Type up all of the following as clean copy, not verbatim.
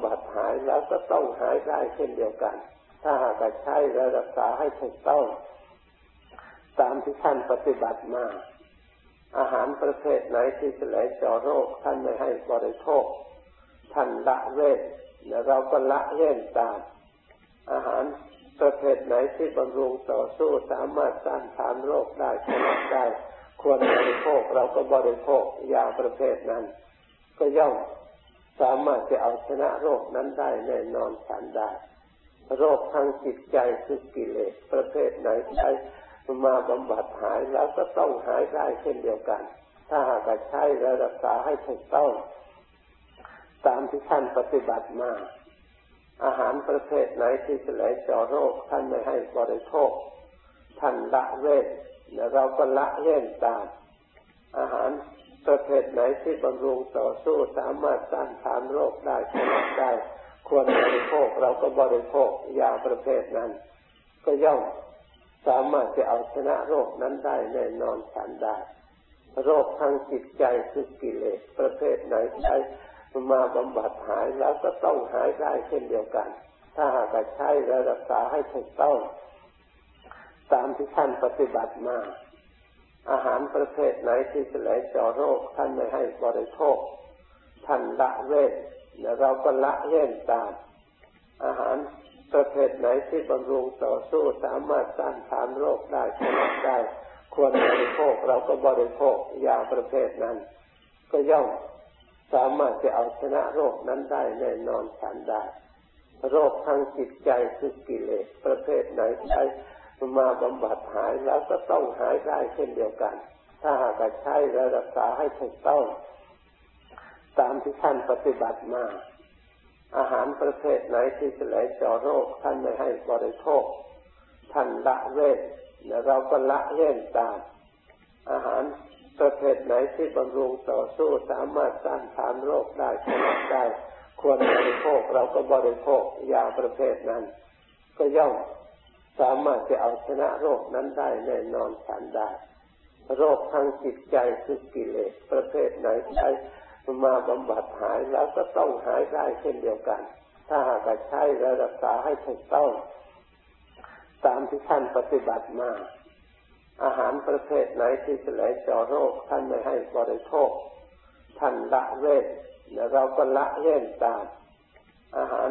ำบัดหายแล้วก็ต้องหายได้เช่นเดียวกันถ้าหากใช้และรักษาให้ถูกต้องตามที่ท่านปฏิบัติมาอาหารประเภทไหนที่จะไหลเจาะโรคท่านไม่ให้บริโภคท่านละเว้นแล้วเราก็ละเว้นตามอาหารประเภทไหนที่บำรุงต่อสู้สามารถต้านทานโรคได้ชนะได้ควรบริโภคเราก็บริโภคยาประเภทนั้นก็ย่อมสามารถจะเอาชนะโรคนั้นได้แน่นอนทันได้โรคทางจิตใจคือกิเลสประเภทไหนใช้มาบำบัดหายแล้วก็ต้องหายได้เช่นเดียวกันถ้าหากใช้และรักษาให้ถูกต้องตามที่ท่านปฏิบัติมาอาหารประเภทไหนที่จะไหลเจาะโรคท่านไม่ให้บริโภคท่านละเว้นและเราก็ละเว้นตามอาหารประเภทไหนที่บำรุงต่อสู้สามารถต้านทานโรคได้ชนะได้ควรบริโภคเราก็บริโภคยาประเภทนั้นก็ย่อมสามารถจะเอาชนะโรคนั้นได้แน่นอนทันได้โรคทางจิตใจคือกิเลสประเภทไหนใช้มาบำบัดหายแล้วก็ต้องหายได้เช่นเดียวกันถ้าหากใช้และรักษาให้ถูกต้องตามที่ท่านปฏิบัติมาอาหารประเภทไหนที่จะไหลเจาะโรคท่านไม่ให้บริโภคท่านละเว้นและเราก็ละเว้นตามอาหารประเภทไหนที่บำรุงต่อสู้สามารถต้านทานโรคได้ชนะได้ควรบริโภคเราก็บริโภคยาประเภทนั้นก็ย่อมสามารถจะเอาชนะโรคนั้นได้แน่นอนทันได้โรคทางจิตใจคือกิเลสประเภทไหนใช้มาบำบัดหายแล้วก็ต้องหายได้เช่นเดียวกันถ้าหากใช้และรักษาให้ถูกต้องตามที่ท่านปฏิบัติมาอาหารประเภทไหนที่จะไหลเจาะโรคท่านไม่ให้บริโภคท่านละเว้นและเราก็ละเว้นตามอาหารประเภทไหนที่บำรุงต่อสู้สามารถต้านทานโรคได้ชนะได้ควรบริโภคเราก็บริโภคยาประเภทนั้นก็ย่อมสามารถจะเอาชนะโรคนั้นได้แน่นอนทันได้โรคทางจิตใจคือกิเลสประเภทไหนใช้มาบำบัดหายแล้วก็ต้องหายได้เช่นเดียวกันถ้าหากใช้และรักษาให้ถูกต้องตามที่ท่านปฏิบัติมาอาหารประเภทไหนที่จะไหลเจาะโรคท่านไม่ให้บริโภคท่านละเว้นและเราก็ละเว้นตามอาหาร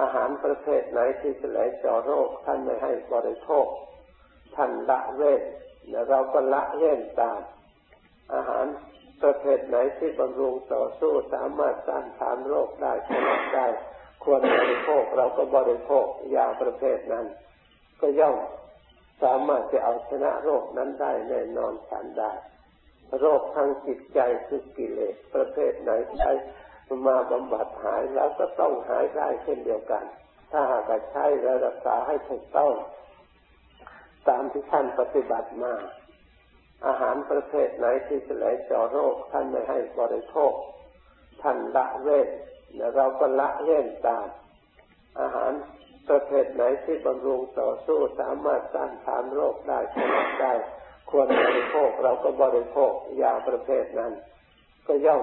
อาหารประเภทไหนที่จะไหลเจาะโรคท่านไม่ให้บริโภคท่านละเว้นและเราก็ละเว้นตามอาหารประเภทไหนที่บำรุงต่อสู้สามารถต้านทานโรคได้ชนะได้ควรบริโภคเราก็บริโภคยาประเภทนั้นก็ย่อมสามารถจะเอาชนะโรคนั้นได้แน่นอนทันได้โรคทางจิตใจคือกิเลสประเภทไหนใช้มาบำบัดหายแล้วก็ต้องหายได้เช่นเดียวกันถ้าหากใช้และรักษาให้ถูกต้องตามที่ท่านปฏิบัติมาอาหารประเภทไหนที่จะไหลเจาะโรคท่านไม่ให้บริโภคท่านละเว้นและเราก็ละเว้นตามอาหารประเภทไหนที่บำรุงต่อสู้สามารถต้านทานโรคได้ชนะได้ควรบริโภคเราก็บริโภคยาประเภทนั้นก็ย่อม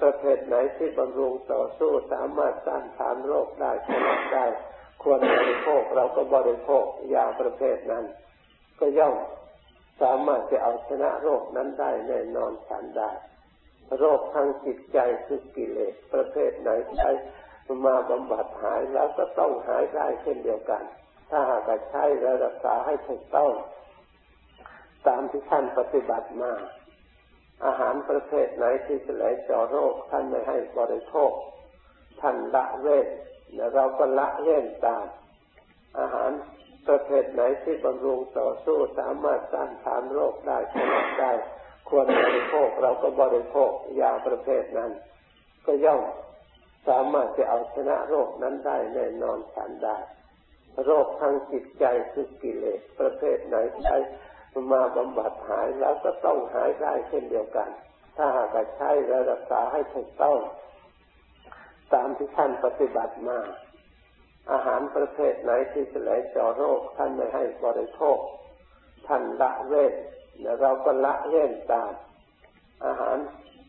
ประเภทไหนที่บำรุงต่อสู้สามารถต้านทานโรคได้ชนะได้ควรบริโภคเราก็บริโภคยาประเภทนั้นก็ย่อมสามารถจะเอาชนะโรคนั้นได้แน่นอนทันได้โรคทางจิตใจคือกิเลสประเภทไหนใช้มาบำบัดหายแล้วก็ต้องหายได้เช่นเดียวกัน ถ้าหากใช้และรักษาให้ถูกต้องตามที่ท่านปฏิบัติมาอาหารประเภทไหนที่จะไหลเจาะโรคท่านไม่ให้บริโภคท่านละเว้นและเราก็ละเว้นตามอาหารประเภทไหนที่บำรุงต่อสู้สามารถต้านทานโรคได้ผลได้ควรบริโภคเราก็บริโภคยาประเภทนั้นก็ย่อมสามารถจะเอาชนะโรคนั้นได้แน่นอนทันได้โรคทางจิตใจคือกิเลสประเภทไหนใช้มาบำบัดหายแล้วก็ต้องหายได้เช่นเดียวกันถ้าหากใช้และรักษาให้ถูกต้องตามที่ท่านปฏิบัติมาอาหารประเภทไหนที่จะไหลเจาะโรคท่านไม่ให้บริโภคท่านละเว้นและเราก็ละเว้นตามอาหาร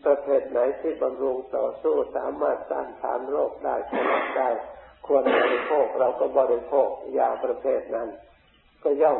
ประเภทไหนที่บำรุงต่อสู้สามารถต้านทานโรคได้ผลได้ควรบริโภคเราก็บริโภคยาประเภทนั้นก็ย่อม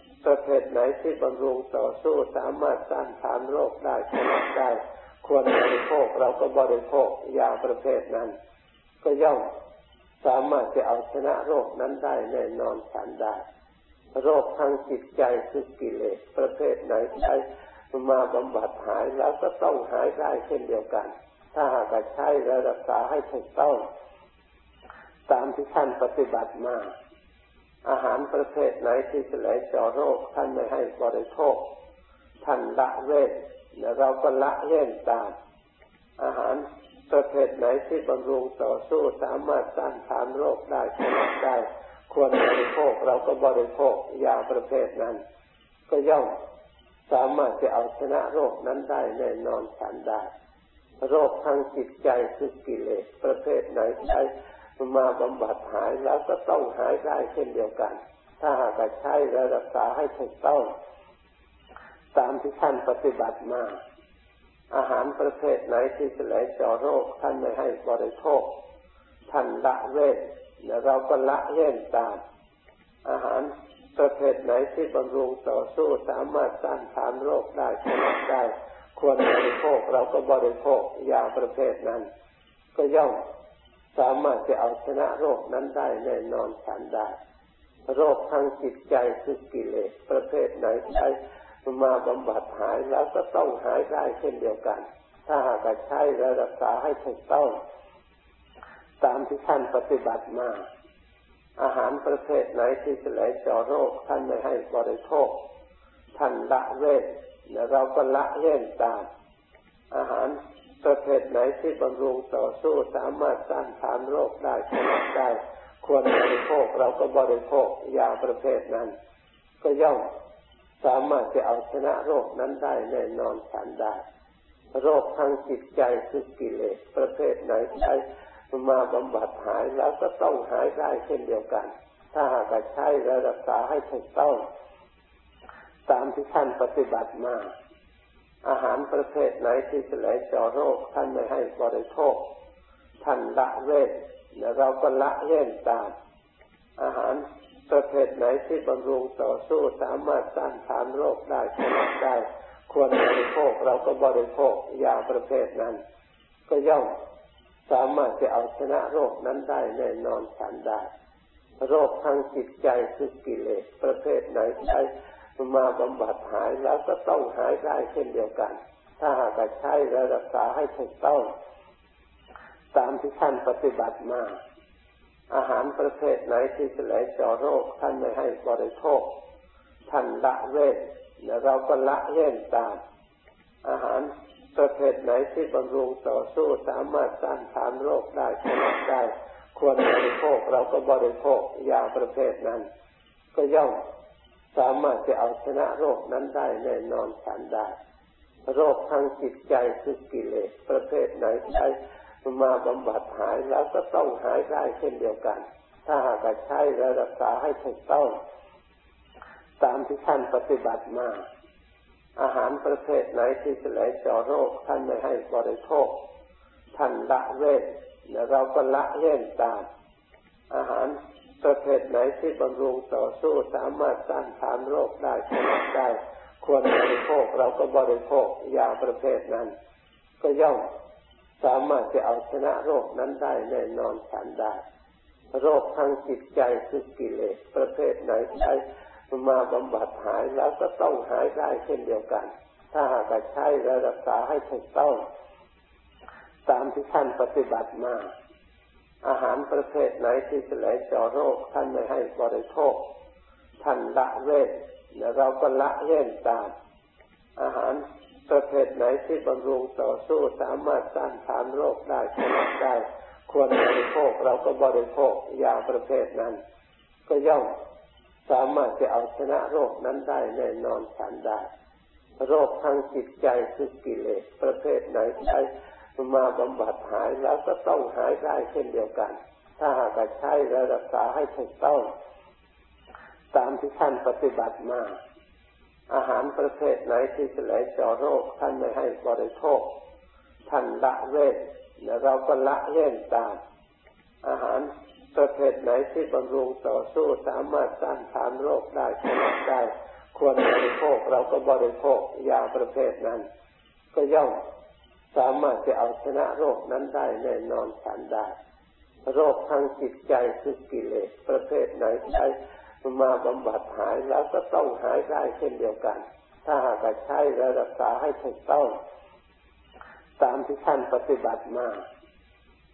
ประเภทไหนที่บำรุงต่อสู้สามารถต้านทานโรคได้ผลได้ควรบริโภคเราก็บริโภคยาประเภทนั้นก็ย่อมสามารถจะเอาชนะโรคนั้นได้แน่นอนทันได้โรคทางจิตใจคือกิเลสประเภทไหนใช้มาบำบัดหายแล้วก็ต้องหายได้เช่นเดียวกันถ้าหากใช้และรักษาให้ถูกต้องตามที่ท่านปฏิบัติมาอาหารประเภทไหนที่จะไหลเจาะโรคท่านไม่ให้บริโภคท่านละเว้นและเราก็ละเว้นตามอาหารประเภทไหนที่บำรุงต่อสู้สามารถต้านทานโรคได้ผลได้ควรบริโภคเราก็บริโภคยาประเภทนั้นก็ย่อมสามารถจะเอาชนะโรคนั้นได้แน่นอนทันได้โรคทางจิตใจคือกิเลสประเภทไหนใช้มาบำบัดหายแล้วก็ต้องหายได้เช่นเดียวกันถ้าหากใช้และรักษาให้ถูกต้องตามที่ท่านปฏิบัติมาอาหารประเภทไหนที่จะไหลเจาะโรคท่านไม่ให้บริโภคท่านละเว้นและเราก็ละเว้นตามอาหารประเภทไหนที่บำรุงต่อสู้สามารถต้านทานโรคได้ผลได้ควรบริโภคเราก็บริโภคยาประเภทนั้นก็ย่อมสามารถจะเอาชนะโรคนั้นได้แน่นอนทันได้โรคทางจิตใจคือกิเลสประเภทไหนใช้มาบำบัดหายแล้วก็ต้องหายได้เช่นเดียวกันถ้าหากใช้และรักษาให้ถูกต้องตามที่ท่านปฏิบัติมาอาหารประเภทไหนที่จะไหลเจาะโรคท่านไม่ให้บริโภคท่านละเว้นและเราก็ละเว้นตามอาหารประเภทไหนที่บำรุงต่อสู้สามารถต้านทานโรคได้ผลได้ควรบริโภคเราก็บริโภคยาประเภทนั้นก็ย่อมสามารถจะเอาชนะโรคนั้นได้แน่นอนทันได้โรคทางจิตใจคือกิเลสประเภทไหนใช้มาบำบัดหายแล้วก็ต้องหายได้เช่นเดียวกันถ้าหากใช้และรักษาให้ถูกต้องตามที่ท่านปฏิบัติมาอาหารประเภทไหนที่จะไหลเจาะโรคท่านไม่ให้บริโภคท่านละเว้นและเราก็ละเว้นตามอาหารประเภทไหนที่บำรุงต่อสู้สามารถต้านทานโรคได้ผลได้ควรบริโภคเราก็บริโภคยาประเภทนั้นก็ย่อมสามารถจะเอาชนะโรคนั้นได้แน่นอนทันได้โรคทางจิตใจคือกิเลสประเภทไหนใช้มาบำบัดหายแล้วก็ต้องหายได้เช่นเดียวกันถ้าหากใช้และรักษาให้ถูกต้องตามที่ท่านปฏิบัติมาอาหารประเภทไหนที่จะไหลเจาะโรคท่านไม่ให้บริโภคท่านละเว้นและเราก็ละเว้นตามอาหารประเภทไหนที่บำรุงต่อสู้สามารถต้านทานโรคได้ผลได้ควรบริโภคเราก็บริโภคยาประเภทนั้นก็ย่อมสามารถจะเอาชนะโรคนั้นได้แน่นอนทันได้โรคทางจิตใจคือกิเลสประเภทไหนใช้มาบำบัดหายแล้วก็ต้องหายได้เช่นเดียวกันถ้าหากใช้และรักษาให้ถูกต้อง ตามที่ท่านปฏิบัติมาอาหารประเภทไหนที่จะไหลเจาะโรคท่านไม่ให้บริโภคท่านละเว้นและเราก็ละเว้นตามอาหารประเภทไหนที่บำรุงต่อสู้สามารถต้านทานโรคได้ผลได้ควรบริโภคเราก็บริโภคยาประเภทนั้นก็ย่อมสามารถจะเอาชนะโรคนั้นได้แน่นอนทันได้โรคทางจิตใจคือกิเลสประเภทไหนใช้มาบำบัดหายแล้วก็ต้องหายได้เช่นเดียวกันถ้าหากใช้และรักษาให้ถูกต้องตามที่ท่านปฏิบัติมาอาหารประเภทไหนที่จะไหลเจาะโรคท่านไม่ให้บริโภคท่านละเว้นและเราก็ละเว้นตามอาหารประเภทไหนที่บำรุงต่อสู้สามารถต้านทานโรคได้ผลได้ควรบริโภคเราก็บริโภคยาประเภทนั้นก็ย่อมสามารถจะเอาชนะโรคนั้นได้แน่นอนทันได้โรคทางจิตใจคือกิเลสประเภทไหนใช้มาบำบัดหายแล้วก็ต้องหายได้เช่นเดียวกันถ้าหากใช้และรักษาให้ถูกต้องตามที่ท่านปฏิบัติมาอาหารประเภทไหนที่จะไหลเจาะโรคท่านไม่ให้บริโภคท่านละเว้นและเราก็ละเว้นตามอาหารประเภทไหนที่บำรุงต่อสู้สามารถต้านทานโรคได้ผลได้ควรบริโภคเราก็บริโภคยาประเภทนั้นก็ย่อมสามารถจะเอาชนะโรคนั้นได้แน่นอนทันได้โรคทางจิตใจคือกิเลสประเภทไหนใช้มาบำบัดหายแล้วก็ต้องหายได้เช่นเดียวกันถ้าหากใช้และรักษาให้ถูกต้องตามที่ท่านปฏิบัติมา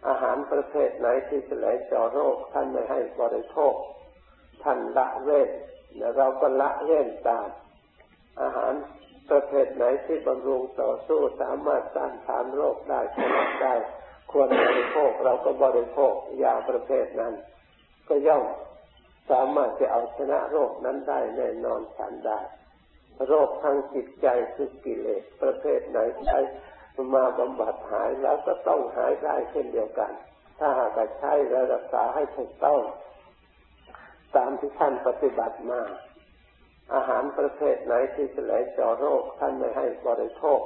อาหารประเภทไหนที่จะไหลเจาะโรคท่านไม่ให้บริโภคท่านละเว้นและเราก็ละเว้นตามอาหารประเภทไหนที่บำรุงต่อสู้สามารถต้านทานโรคได้ผลได้ควรบริโภคเราก็บริโภคยาประเภทนั้นก็ย่อมสามารถจะเอาชนะโรคนั้นได้แน่นอนทันได้โรคทางจิตใจคือกิเลสประเภทไหนใช้มาบำบัดหายแล้วก็ต้องหายได้เช่นเดียวกันถ้าหากใช้และรักษาให้ถูกต้องตามที่ท่านปฏิบัติมาอาหารประเภทไหนที่จะไหลเจาะโรคท่านไม่ให้บริโภค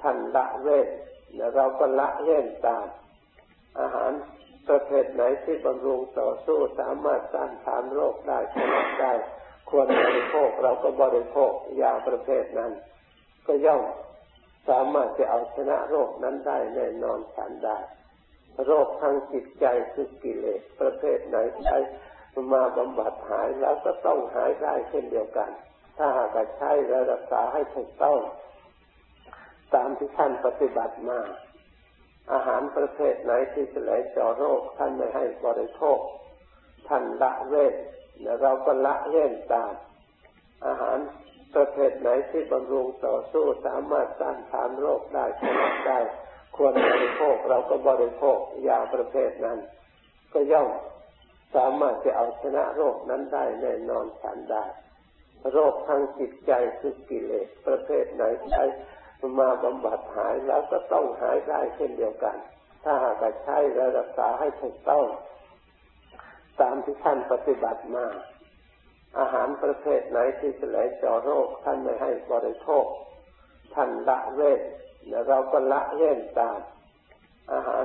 ท่านละเว้นและเราก็ละเว้นตามอาหารประเภทไหนที่บำรุงต่อสู้สามารถต้านทานโรคได้ผลได้ควรบริโภคเราก็บริโภคยาประเภทนั้นก็ย่อมสามารถจะเอาชนะโรคนั้นได้แน่นอนทันได้โรคทางจิตใจคือกิเลสประเภทไหนใช้มาบำบัดหายแล้วก็ต้องหายได้เช่นเดียวกันถ้าหากใช้และรักษาให้ถูกต้องตามที่ท่านปฏิบัติมาอาหารประเภทไหนที่จะไหลเจาะโรคท่านไม่ให้บริโภคท่านละเว้นและเราก็ละเว้นตามอาหารประเภทไหนที่บำรุงต่อสู้สามารถต้านทานโรคได้ผลได้ควรบริโภคเราก็บริโภคยาประเภทนั้นก็ย่อมสามารถจะเอาชนะโรคนั้นได้แน่นอนทันได้โรคทางจิตใจคือกิเลสประเภทไหนใช้มาบำบัดหายแล้วก็ต้องหายได้เช่นเดียวกันถ้าหากใช้และรักษาให้ถูกต้องตามที่ท่านปฏิบัติมาอาหารประเภทไหนที่จะไหลเจาะโรคท่านไม่ให้บริโภคท่านละเว้นและเราก็ละเว้นตามอาหาร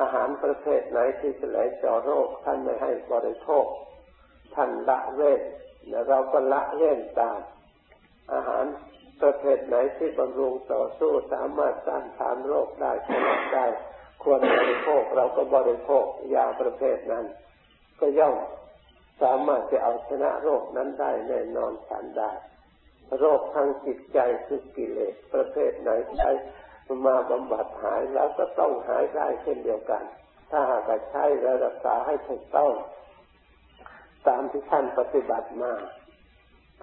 อาหารประเภทไหนที่จะไหลเจาะโรคท่านไม่ให้บริโภคท่านละเว้นและเราก็ละเว้นตามอาหารประเภทไหนที่บำรุงต่อสู้สามารถต้านทานโรคได้ผลได้ควรบริโภคเราก็บริโภคยาประเภทนั้นก็ย่อมสามารถจะเอาชนะโรคนั้นได้แน่นอนทันได้โรคทางจิตใจคือกิเลสประเภทไหนใช้มาบำบัดหายแล้วก็ต้องหายได้เช่นเดียวกันถ้าหากใช้และรักษาให้ถูกต้องตามที่ท่านปฏิบัติมา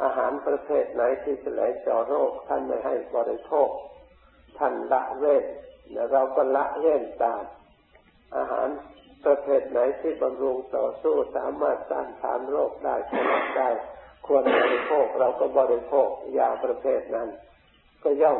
อาหารประเภทไหนที่จะไหลเจาะโรคท่านไม่ให้บริโภคท่านละเว้นและเราก็ละเว้นตามอาหารประเภทไหนที่บำรุงต่อสู้สามารถต้านทานโรคได้ชนะได้ควรบริโภคเราก็บริโภคยาประเภทนั้นก็ย่อม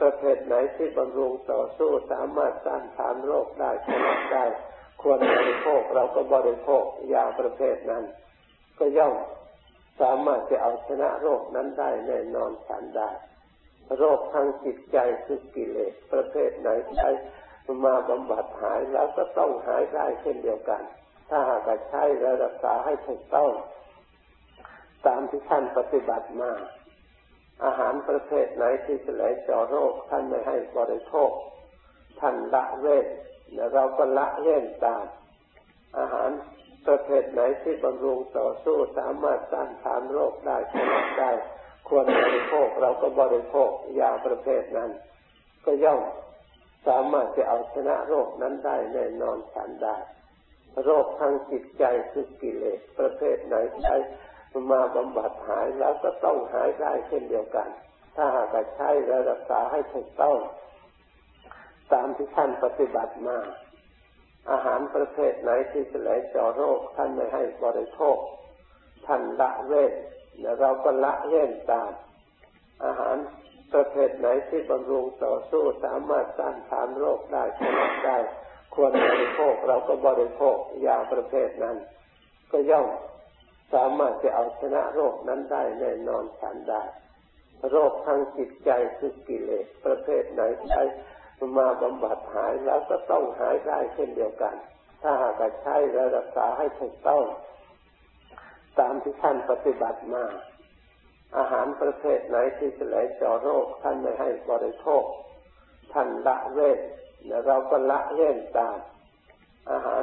ประเภทไหนที่บำรุงต่อสู้สามารถต้านทานโรคได้ชนะได้ควรบริโภคเราก็บริโภคยาประเภทนั้นก็ย่อมสามารถจะเอาชนะโรคนั้นได้แน่นอนทันได้โรคทางจิตใจคือกิเลสประเภทไหนใช้มาบำบัดหายแล้วก็ต้องหายได้เช่นเดียวกันถ้าหากใช้และรักษาให้ถูกต้องตามที่ท่านปฏิบัติมาอาหารประเภทไหนที่จะไหลเจาะโรคท่านไม่ให้บริโภคท่านละเว้นและเราก็ละเว้นตามอาหารประเภทไหนที่บำรุงต่อสู้สามารถต้านทานโรคได้ชนะได้ควรบริโภคเราก็บริโภคยาประเภทนั้นก็ย่อมสามารถจะเอาชนะโรคนั้นได้แน่นอนทันได้โรคทางจิตใจคือกิเลสประเภทไหนใช้มาบำบัดหายแล้วก็ต้องหายได้เช่นเดียวกันถ้าหากใช้และรักษาให้ถูกต้องตามที่ท่านปฏิบัติมาอาหารประเภทไหนที่จะไหลเจาะโรคท่านไม่ให้บริโภคท่านละเว้นและเราก็ละเว้นตามอาหารประเภทไหนที่บำรุงต่อสู้สามารถต้านทานโรคได้ชนะได้ควรบริโภคเราก็บริโภคยาประเภทนั้นก็ย่อมสามารถจะเอาชนะโรคนั้นได้แน่นอนทันได้โรคทางจิตใจคือกิเลสประเภทไหนใช้มาบำบัดหายแล้วก็ต้องหายได้เช่นเดียวกันถ้าหากใช้และรักษาให้ถูกต้องตามที่ท่านปฏิบัติมาอาหารประเภทไหนที่จะไหลเจาะโรคท่านไม่ให้บริโภคท่านละเว้นและเราก็ละเว้นตามอาหาร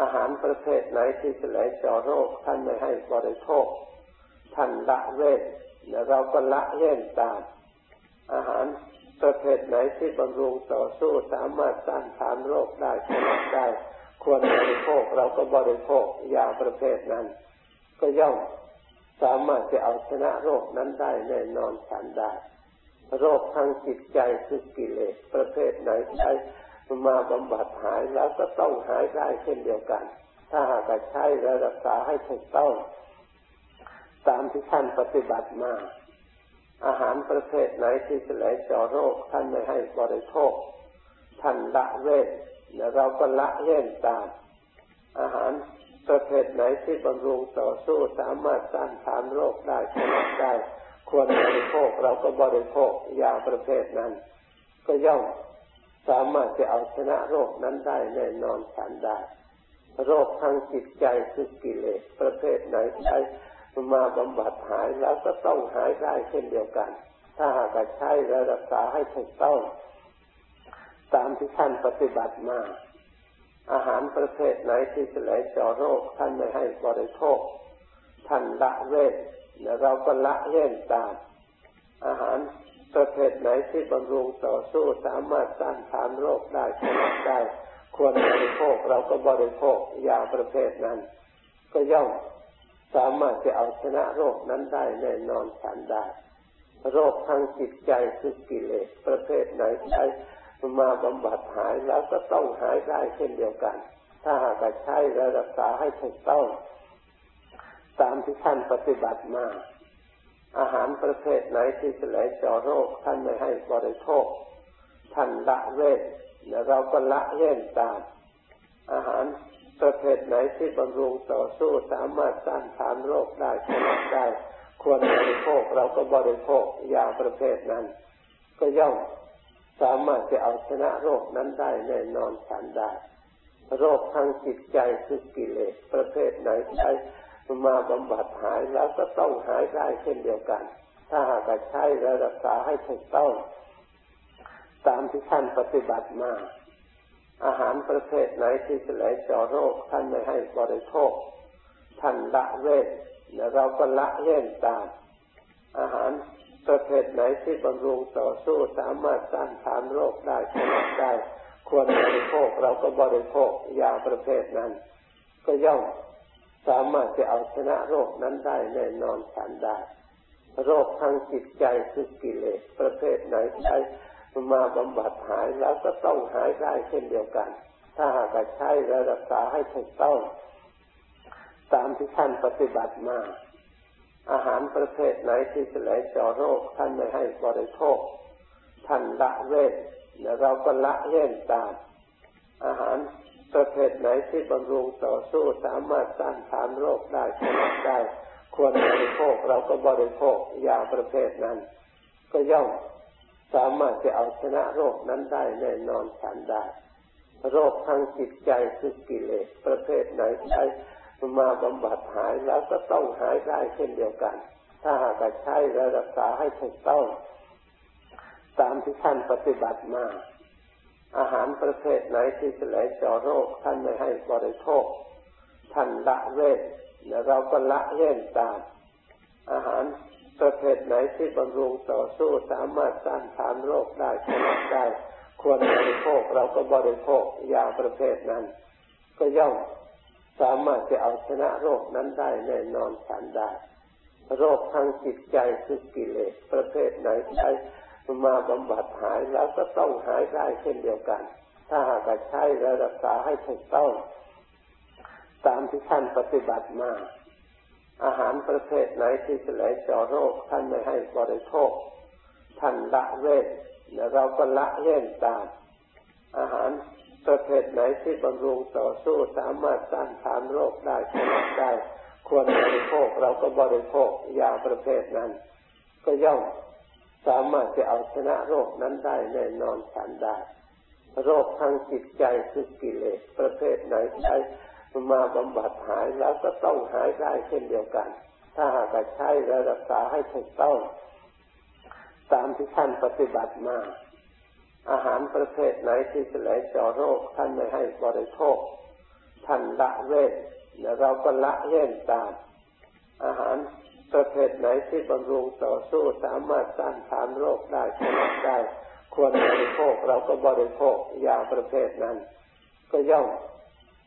อาหารประเภทไหนที่จะไหลเจาะโรคท่านไม่ให้บริโภคท่านละเว้นและเราก็ละเว้นตามอาหารประเภทไหนที่บำรุงต่อสู้สามารถต้านทานโรคได้ชนะได้ควรบริโภคเราก็บริโภคยาประเภทนั้นก็ย่อมสามารถจะเอาชนะโรคนั้นได้แน่นอนทันได้โรคทางจิตใจคือกิเลสประเภทไหนใช้มาบำบัดหายแล้วก็ต้องหายได้เช่นเดียวกันถ้าหากใช้และรักษาให้ถูกต้องตามที่ท่านปฏิบัติมาอาหารประเภทไหนที่จะไหลเจาะโรคท่านไม่ให้บริโภคท่านละเว้นและเราก็ละเว้นตามอาหารประเภทไหนที่บำรุงต่อสู้สามารถต้านทานโรคได้ชนะได้ควรบริโภคเราก็บริโภคยาประเภทนั้นก็ย่อมสามารถจะเอาชนะโรคนั้นได้แน่นอนทันได้โรคทางจิตใจคือกิเลสประเภทไหนใช้มาบำบัดหายแล้วก็ต้องหายได้เช่นเดียวกันถ้าหากใช้และรักษาให้ถูกต้องตามที่ท่านปฏิบัติมาอาหารประเภทไหนที่จะไหลเจาะโรคท่านไม่ให้บริโภคท่านละเว้นและเราก็ละเว้นตามอาหารประเภทไหนที่บำรุงต่อสู้สามารถต้านทานโรคได้ชนะได้ควรบริโภคเราก็บริโภคยาประเภทนั้นก็ย่อมสามารถจะเอาชนะโรคนั้นได้แน่นอนทันได้โรคทางจิตใจคือกิเลสประเภทไหนใช้มาบำบัดหายแล้วก็ต้องหายได้เช่นเดียวกันถ้าหากใช้และรักษาให้ถูกต้องตามที่ท่านปฏิบัติมาอาหารประเภทไหนที่จะไหลเจาะโรคท่านไม่ให้บริโภค ท่านละเว้นแล้วเราก็ละเว้นตามอาหารประเภทไหนที่บำรุงต่อสู้สามารถต้านทานโรคได้ผลได้ควรบริโภคเราก็บริโภคยาประเภทนั้นก็ย่อมสามารถจะเอาชนะโรคนั้นได้แน่นอนทันได้โรคทางจิตใจคือกิเลสประเภทไหนใช้มาบำบัดหายแล้วก็ต้องหายได้เช่นเดียวกันถ้าหากใช้และรักษาให้ถูกต้องตามที่ท่านปฏิบัติมาอาหารประเภทไหนที่จะไหลเจาะโรคท่านไม่ให้บริโภคท่านละเว้นและเราก็ละเว้นตามอาหารประเภทไหนที่บำรุงต่อสู้สามารถต้านทานโรคได้ผลได้ควรบริโภคเราก็บริโภคยาประเภทนั้นก็ย่อมสามารถจะเอาชนะโรคนั้นได้แน่นอนทันได้โรคทางจิตใจคือกิเลสประเภทไหนใช้มาบำบัดหายแล้วก็ต้องหายได้เช่นเดียวกันถ้าหากใช้และรักษาให้ถูกต้องตามที่ท่านปฏิบัติมาอาหารประเภทไหนที่จะไหลเจาะโรคท่านไม่ให้บริโภคท่านละเว้นและเราก็ละเว้นตามอาหารประเภทไหนที่บำรุงต่อสู้สามารถต้านทานโรคได้ผลได้ควรบริโภคเราก็บริโภคยาประเภทนั้นก็ย่อมสามารถจะเอาชนะโรคนั้นได้แน่นอนทันได้โรคทางจิตใจคือกิเลสประเภทไหนใช้มาบำบัดหายแล้วก็ต้องหายได้เช่นเดียวกันถ้าหากใช้และรักษาให้ถูกต้องตามที่ท่านปฏิบัติมาอาหารประเภทไหนที่จะไหลเจาะโรคท่านไม่ให้บริโภคท่านละเว้นและเราก็ละเว้นตามอาหารประเภทไหนที่บำรุงต่อสู้สามารถต้านทานโรคได้ผลได้ควรบริโภคเราก็บริโภคยาประเภทนั้นก็ย่อมสามารถจะเอาชนะโรคนั้นได้แน่นอนทันได้โรคทางจิตใจคือกิเลสประเภทไหนใช้มาบำบัดหายแล้วก็ต้องหายได้เช่นเดียวกันถ้าหากใช้และรักษาให้ถูกต้องตามที่ท่านปฏิบัติมาอาหารประเภทไหนที่จะไหลเจาะโรคท่านไม่ให้บริโภคท่านละเว้นและเราก็ละเว้นตามอาหารประเภทไหนที่บำรุงต่อสู้สามารถต้านทานโรคได้ผลได้ควรบริโภคเราก็บริโภคยาประเภทนั้นก็ย่อมสามารถจะเอาชนะโรคนั้นได้แน่นอนทันได้โรคทางจิตใจคือกิเลสประเภทไหนใช้มาบำบัดหายแล้วก็ต้องหายได้เช่นเดียวกันถ้าหากใช้และรักษาให้ถูกต้องตามที่ท่านปฏิบัติมาอาหารประเภทไหนที่จะไหลเจาะโรคท่านไม่ให้บริโภคท่านละเว้นและเราก็ละเว้นตามอาหารประเภทไหนที่บำรุงต่อสู้สามารถต้านทานโรคได้ผลได้ควรบริโภคเราก็บริโภคยาประเภทนั้นก็ย่อม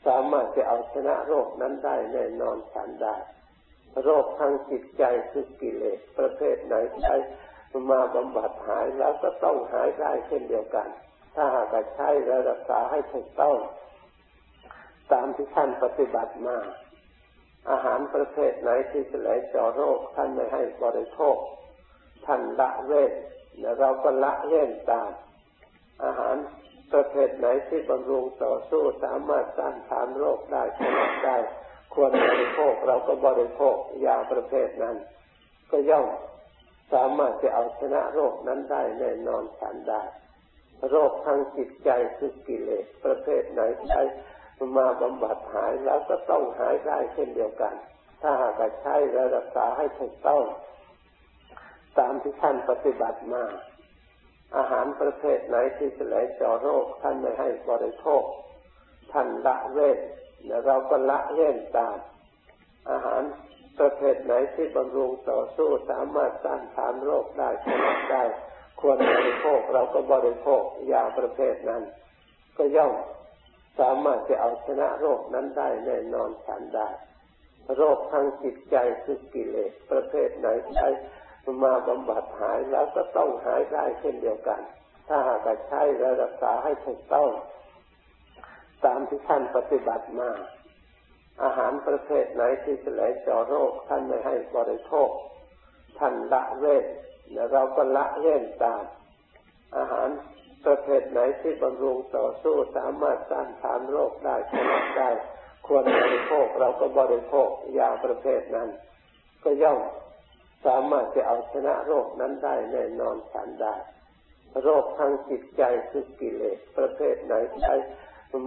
สามารถจะเอาชนะโรคนั้นได้แน่นอนทันได้โรคทางจิตใจคือกิเลสประเภทไหนใช้มาบำบัดหายแล้วก็ต้องหายได้เช่นเดียวกันถ้าหากใช้และรักษาให้ถูกต้องตามที่ท่านปฏิบัติมาอาหารประเภทไหนที่จะไหลเจาะโรคท่านไม่ให้บริโภคท่านละเว้นและเราก็ละเว้นตามอาหารประเภทไหนที่บำรุงต่อสู้สามารถต้านทานโรคได้ผลได้ควรบริโภคเราก็บริโภคยาประเภทนั้นก็ย่อมสามารถจะเอาชนะโรคนั้นได้แน่นอนทันได้โรคทางจิตใจคือกิเลสประเภทไหนใช้มาบำบัดหายแล้วก็ต้องหายได้เช่นเดียวกันถ้าหากใช้และรักษาให้ถูกต้องตามที่ท่านปฏิบัติมาอาหารประเภทไหนที่จะไหลเจาะโรคท่านไม่ให้บริโภคท่านละเว้นและเราก็ละเว้นตามอาหารประเภทไหนที่บำรุงต่อสู้สามารถต้านทานโรคได้ผลได้ควรบริโภคเราก็บริโภคยาประเภทนั้นก็ย่อมสามารถจะเอาชนะโรคนั้นได้แน่นอนทันได้โรคทางจิตใจคือกิเลสประเภทไหนใช้มาบำบัดหายแล้วก็ต้องหายได้เช่นเดียวกันถ้าหากใช้และรักษาให้ถูกต้องตามที่ท่านปฏิบัติมาอาหารประเภทไหนที่จะไหลเจาะโรคท่านไม่ให้บริโภคท่านละเว้นและเราก็ละเว้นตามอาหาร ประเภทไหนที่บำรุงต่อสู้สามารถต้านทานโรคได้ชนะได้ควรบริโภคเราก็บริโภคยาประเภทนั้นก็ย่อมสามารถจะเอาชนะโรคนั้นได้แน่นอนทันได้โรคทางจิตใจคือกิเลสประเภทไหนใช้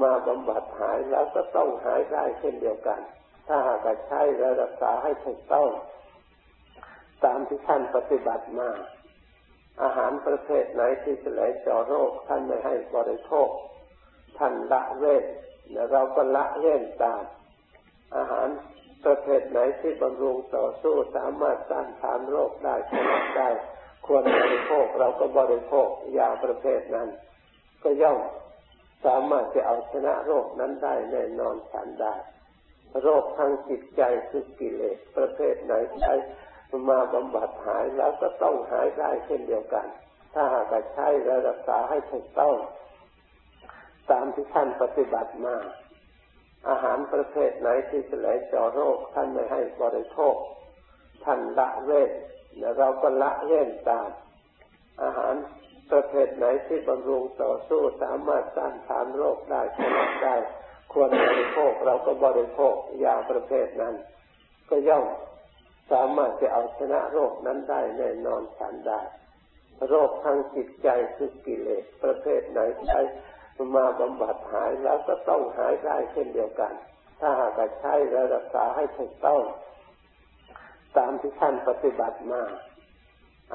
มาบำบัดหายแล้วก็ต้องหายได้เช่นเดียวกันถ้าหากใช้รักษาให้ถูกต้องตามที่ท่านปฏิบัติมาอาหารประเภทไหนที่จะไหลเจาะโรคท่านไม่ให้บริโภคท่านละเว้นและเราก็ละเว้นตามอาหารประเภทไหนที่บำรุงต่อสู้สามารถต้านทานโรคได้ชนะได้ควรบริโภคเราก็บริโภคยาประเภทนั้นก็ย่อมสามารถจะเอาชนะโรคนั้นได้แน่นอนทันได้โรคทางจิตใจคือกิเลสประเภทไหนใช้มาบำบัดหายแล้วก็ต้องหายได้เช่นเดียวกันถ้าหากใช้รักษาให้ถูกต้องตามที่ท่านปฏิบัติมาอาหารประเภทไหนที่จะไหลเจาะโรคท่านไม่ให้บริโภคท่านละเว้นและเราก็ละเว้นตามอาหารประเภทไหนที่บำรุงต่อสู้สามารถต้านทานโรคได้ชนะได้ควรบริโภคเราก็บริโภคยาประเภทนั้นก็ย่อมสามารถจะเอาชนะโรคนั้นได้แน่นอนทันได้โรคทางจิตใจคือกิเลสประเภทไหนใช้มาบำบัดหายแล้วก็ต้องหายได้เช่นเดียวกันถ้าหากใช้รักษาให้ถูกต้องตามที่ท่านปฏิบัติมา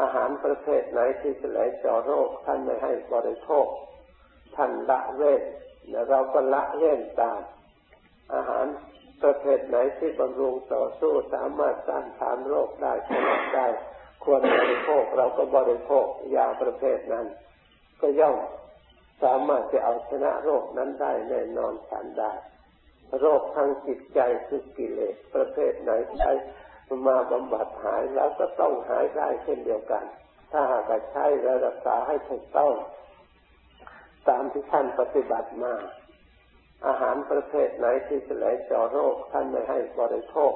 อาหารประเภทไหนที่จะไหลเจาะโรคท่านไม่ให้บริโภคท่านละเว้นและเราก็ละเว้นตามอาหารประเภทไหนที่บำรุงต่อสู้สามารถต้านทานโรคได้ชนะได้ควรบริโภคเราก็บริโภคยาประเภทนั้นก็ย่อมสามารถจะเอาชนะโรคนั้นได้แน่นอนทันได้โรคทางจิตใจคือกิเลสประเภทไหนใช้มาบำบัดหายแล้วก็ต้องหายได้เช่นเดียวกันถ้าหากใช้รักษาให้ถูกต้องตามที่ท่านปฏิบัติมาอาหารประเภทไหนที่จะไหลเจาะโรคท่านไม่ให้บริโภค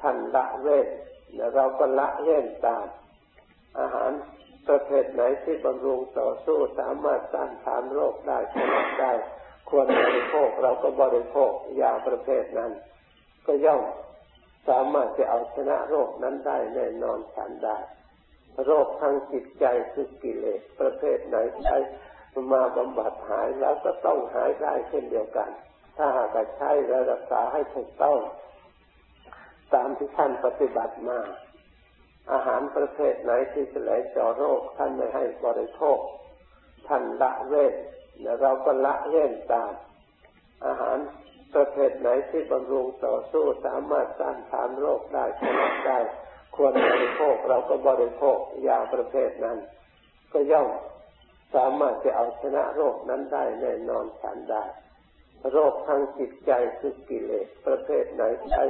ท่านละเว้นและเราก็ละเว้นตามอาหารประเภทไหนที่บำรุงต่อสู้สามารถต้านทานโรคได้ชนะได้ควรบริโภคเราก็บริโภคยาประเภทนั้นก็ย่อมสามารถจะเอาชนะโรคนั้นได้แน่นอนทันได้โรคทางจิตใจคือกิเลสประเภทไหนใช้มาบำบัดหายแล้วก็ต้องหายได้เช่นเดียวกันถ้าหากใช้รักษาให้ถูกต้องตามที่ท่านปฏิบัติมาอาหารประเภทไหนที่จะไหลเจาะโรคท่านไม่ให้บริโภคท่านละเว้นและเราก็ละเว้นตามอาหารประเภทไหนที่บำรุงต่อสู้สามารถต้านทานโรคได้ชนะได้ควรบริโภคเราก็บริโภคยาประเภทนั้นก็ย่อมสามารถจะเอาชนะโรคนั้นได้แน่นอนทันได้โรคทางจิตใจคือกิเลสประเภทไหนใช้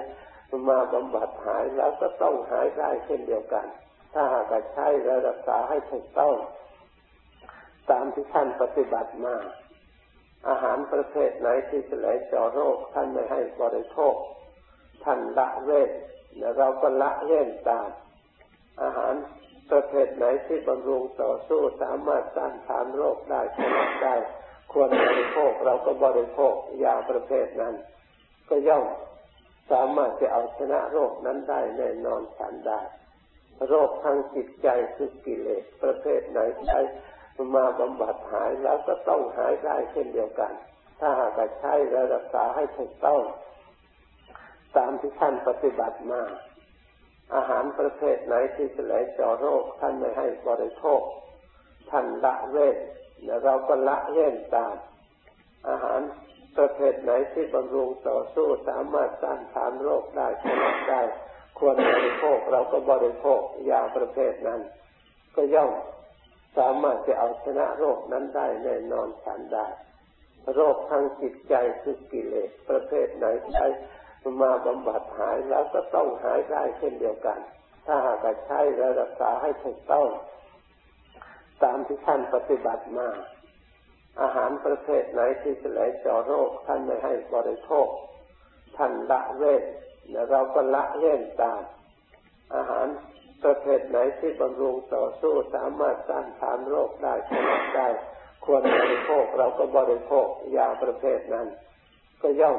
มาบำบัดหายแล้วก็ต้องหายได้เช่นเดียวกันถ้าหากใช้รักษาให้ถูกต้องตามที่ท่านปฏิบัติมาอาหารประเภทไหนที่จะไหลเจาะโรคท่านไม่ให้บริโภคท่านละเว้นและเราก็ละเว้นตามอาหารประเภทไหนที่บำรุงต่อสู้สามารถต้านทานโรคได้ชนะได้ควรบริโภคเราก็บริโภคยาประเภทนั้นก็ย่อมสามารถจะเอาชนะโรคนั้นได้แน่นอนทันได้โรคทางจิตใจคือกิเลสประเภทไหนใช้มาบำบัดหายแล้วก็ต้องหายได้เช่นเดียวกันถ้าหากใช้รักษาให้ถูกต้องตามที่ท่านปฏิบัติมาอาหารประเภทไหนที่จะไหลเจาะโรคท่านไม่ให้บริโภคท่านละเว้นและเราก็ละเว้นตามอาหารประเภทไหนที่บำรุงต่อสู้สามารถต้านทานโรคได้ชนะได้ควรบริโภคเราก็บริโภคยาประเภทนั้นก็ย่อมสามารถจะเอาชนะโรคนั้นได้แน่นอนทันได้โรคทางจิตใจคือกิเลสประเภทไหนใช้มาบำบัดหายแล้วก็ต้องหายได้เช่นเดียวกันถ้าหากใช้รักษาให้ถูกต้องตามที่ท่านปฏิบัติมาอาหารประเภทไหนที่จะไหลเจาะโรคท่านไม่ให้บริโภคท่านละเว้นและเราก็ละเว้นตามอาหารประเภทไหนที่บำรุงต่อสู้สามารถต้านทานโรคได้ชนะได้ ควรบริโภคเราก็บริโภคยาประเภทนั้นก็ย่อม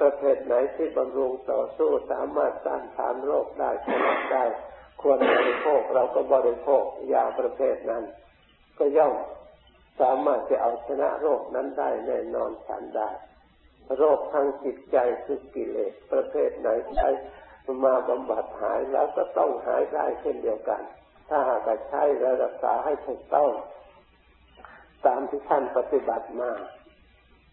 ประเภทไหนที่บำรุงต่อสู้สามารถต้านทานโรคได้ชนะได้ควรบริโภคเราก็บริโภคยาประเภทนั้นก็ย่อมสามารถจะเอาชนะโรคนั้นได้แน่นอนทันได้โรคทางจิตใจคือกิเลสประเภทไหนใช้มาบำบัดหายแล้วก็ต้องหายได้เช่นเดียวกันถ้าหากใช้และรักษาให้ถูกต้องตามที่ท่านปฏิบัติมา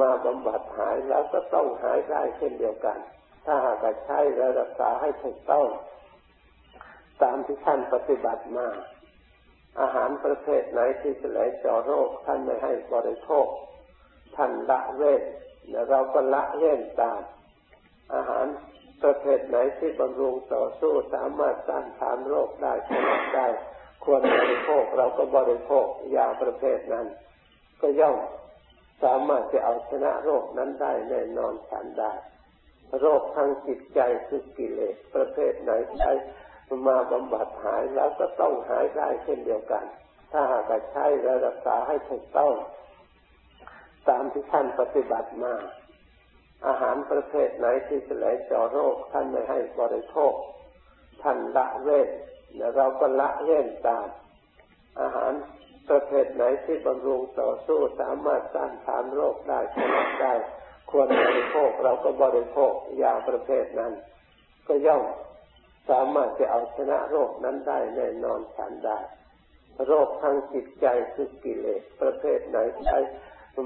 มาบำบัดหายแล้วก็ต้องหายได้เช่นเดียวกันถ้าหากใช้และรักษาให้ถูกต้องตามที่ท่านปฏิบัติมาอาหารประเภทไหนที่จะไหลเจาะโรคท่านไม่ให้บริโภคท่านละเว้นและเราก็ละเว้นตามอาหารประเภทไหนที่บำรุงต่อสู้สามารถต้านทานโรคได้ชนะได้ควรบริโภคเราก็บริโภคยาประเภทนั้นก็ย่อมสามารถจะเอาชนะโรคนั้นได้แน่นอนทันได้โรคทางจิตใจคือกิเลสประเภทไหนใช้มาบำบัดหายแล้วก็ต้องหายได้เช่นเดียวกันถ้าหากใช้และรักษาให้ถูกต้องตามที่ท่านปฏิบัติมาอาหารประเภทไหนที่จะไหลเจาะโรคท่านไม่ให้บริโภคท่านละเว้นและเราก็ละเว้นตามอาหารประเภทไหนที่บำรุงต่อสู้สามารถต้านทานโรคได้ชนะได้ควรบริโภคเราก็บริโภคยาประเภทนั้นก็ย่อมสามารถจะเอาชนะโรคนั้นได้แน่นอนทันได้โรคทางจิตใจคือกิเลสประเภทไหนใช้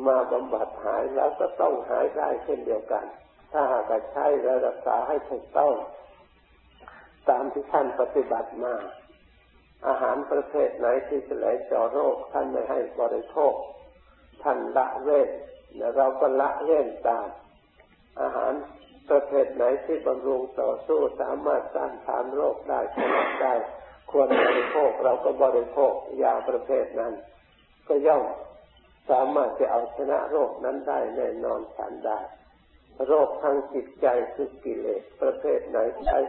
มาบำบัดหายแล้วก็ต้องหายได้เช่นเดียวกันถ้าหากใช้และรักษาให้ถูกต้องตามที่ท่านปฏิบัติมาอาหารประเภทไหนที่จะไหลเจาะโรคท่านไม่ให้บริโภคท่านละเว้นและเราก็ละเว้นตามอาหารประเภทไหนที่บำรุงต่อสู้สามารถต้านทานโรคได้ชนะได้ควรบริโภคเราก็บริโภคยาประเภทนั้นก็ย่อมสามารถจะเอาชนะโรคนั้นได้แน่นอนทันได้โรคทางจิตใจคือกิเลสประเภทไหนใช้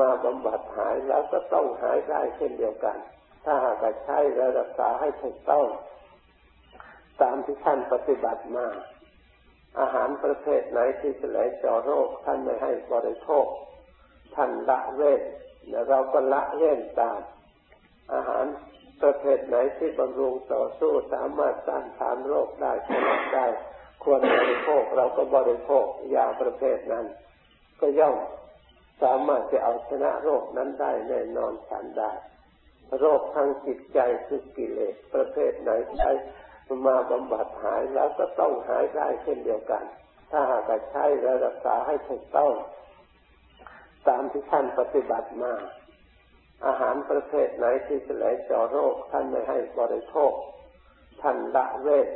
มาบำบัดหายแล้วก็ต้องหายได้เช่นเดียวกันถ้าหากใช้และรักษาให้ถูกต้องตามที่ท่านปฏิบัติมาอาหารประเภทไหนที่จะไหลเจาะโรคท่านไม่ให้บริโภคท่านละเว้นและเราก็ละเว้นตามอาหารประเภทไหนที่บำรุงต่อสู้สามารถต้านทานโรคได้ชนะได้ควรบริโภคเราก็บริโภคยาประเภทนั้นก็ย่อมสามารถจะเอาชนะโรคนั้นได้แน่นอนทันได้โรคทางจิตใจคือกิเลสประเภทไหนใช้มาบำบัดหายแล้วก็ต้องหายได้เช่นเดียวกันถ้าหากใช้และรักษาให้ถูกต้องตามที่ท่านปฏิบัติมาอาหารประเภทไหนที่จะไหลเจาะโรคท่านไม่ให้บริโภคท่านละเว้น